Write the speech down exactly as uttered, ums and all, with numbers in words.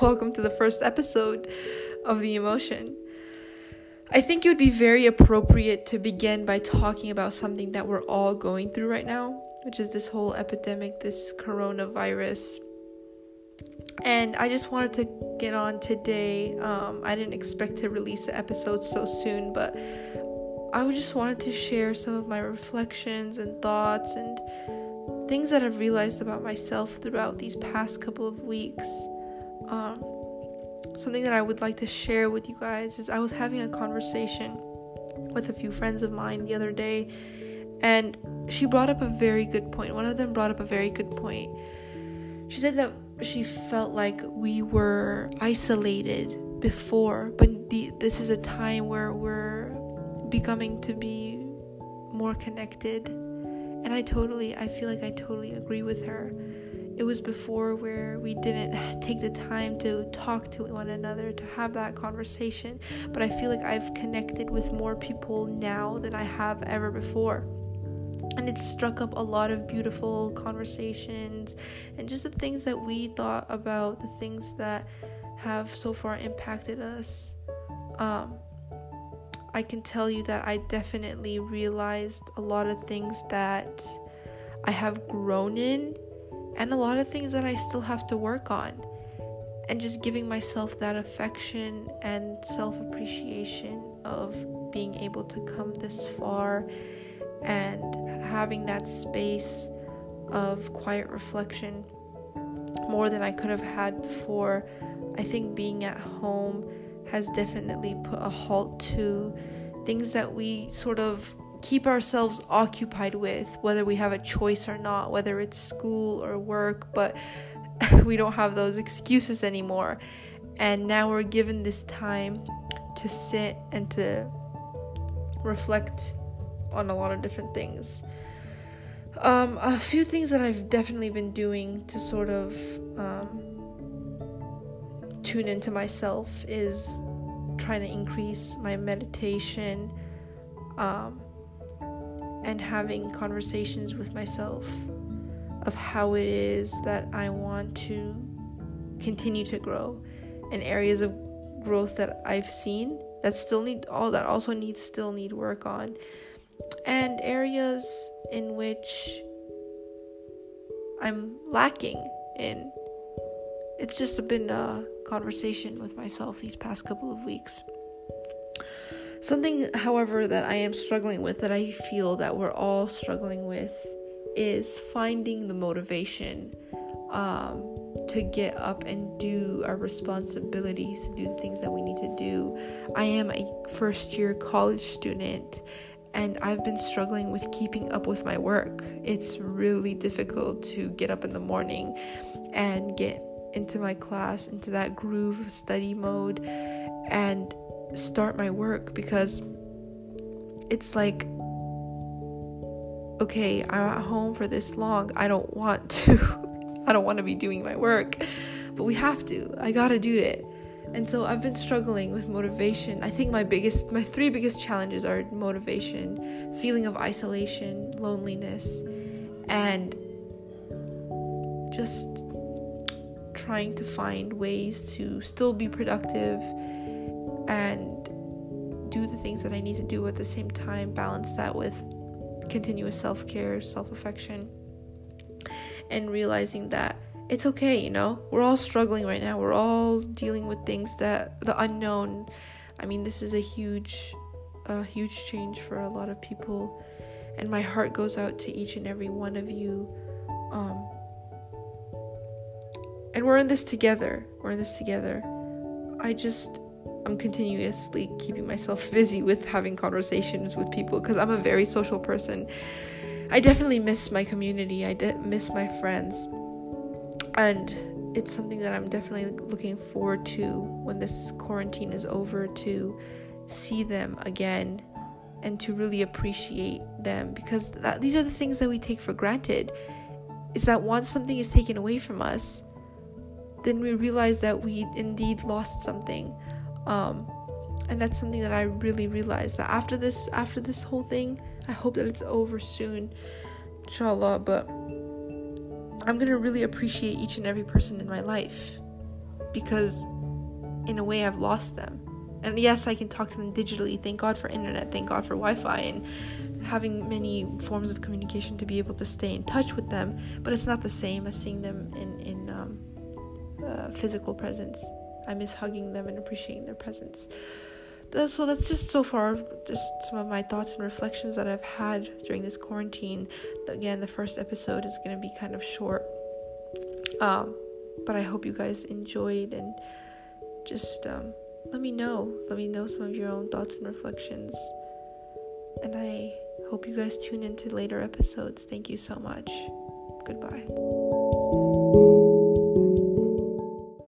welcome to the first episode of The Emotion. I think it would be very appropriate to begin by talking about something that we're all going through right now, which is this whole epidemic, this coronavirus. And I just wanted to get on today. Um, I didn't expect to release an episode so soon, but I just wanted to share some of my reflections and thoughts and things that I've realized about myself throughout these past couple of weeks. Um, something that I would like to share with you guys is I was having a conversation with a few friends of mine the other day, and she brought up a very good point. One of them brought up a very good point. She said that she felt like we were isolated before, but the, this is a time where we're becoming to be more connected. And I totally, I feel like I totally agree with her. It was before where we didn't take the time to talk to one another, to have that conversation. But I feel like I've connected with more people now than I have ever before. And it struck up a lot of beautiful conversations and just the things that we thought about, the things that have so far impacted us. Um, I can tell you that I definitely realized a lot of things that I have grown in and a lot of things that I still have to work on. And just giving myself that affection and self-appreciation of being able to come this far and having that space of quiet reflection more than I could have had before. I think being at home has definitely put a halt to things that we sort of keep ourselves occupied with, whether we have a choice or not, whether it's school or work, but we don't have those excuses anymore. And now we're given this time to sit and to reflect on a lot of different things. Um, a few things that I've definitely been doing to sort of um, tune into myself is trying to increase my meditation um, and having conversations with myself of how it is that I want to continue to grow and areas of growth that I've seen that still need all that also needs still need work on. And areas in which I'm lacking in. It's just been a conversation with myself these past couple of weeks. Something, however, that I am struggling with, that I feel that we're all struggling with, is finding the motivation um, to get up and do our responsibilities, to do the things that we need to do. I am a first-year college student, and I've been struggling with keeping up with my work. It's really difficult to get up in the morning and get into my class, into that groove study mode, and start my work, because it's like, okay, I'm at home for this long. I don't want to. I don't want to be doing my work, but we have to. I gotta do it. And so I've been struggling with motivation. I think my biggest, my three biggest challenges are motivation, feeling of isolation, loneliness, and just trying to find ways to still be productive and do the things that I need to do at the same time, balance that with continuous self-care, self-affection, and realizing that it's okay, you know, we're all struggling right now, we're all dealing with things that, the unknown. I mean, this is a huge, a huge change for a lot of people, and my heart goes out to each and every one of you, um, and we're in this together, we're in this together. I just, I'm continuously keeping myself busy with having conversations with people, because I'm a very social person. I definitely miss my community, I de- miss my friends. And it's something that I'm definitely looking forward to when this quarantine is over, to see them again and to really appreciate them, because that, these are the things that we take for granted, is that once something is taken away from us, then we realize that we indeed lost something. Um, and that's something that I really realized, that after this, after this whole thing, I hope that it's over soon, inshallah, but I'm going to really appreciate each and every person in my life. because in a way I've lost them. And yes, I can talk to them digitally. Thank God for internet. Thank God for Wi-Fi and having many forms of communication to be able to stay in touch with them. But it's not the same as seeing them in, in um, uh, physical presence. I miss hugging them and appreciating their presence. So that's just so far just some of my thoughts and reflections that I've had during this quarantine. Again, the first episode is going to be kind of short. Um, but I hope you guys enjoyed, and just um, let me know. Let me know some of your own thoughts and reflections. And I hope you guys tune into later episodes. Thank you so much. Goodbye.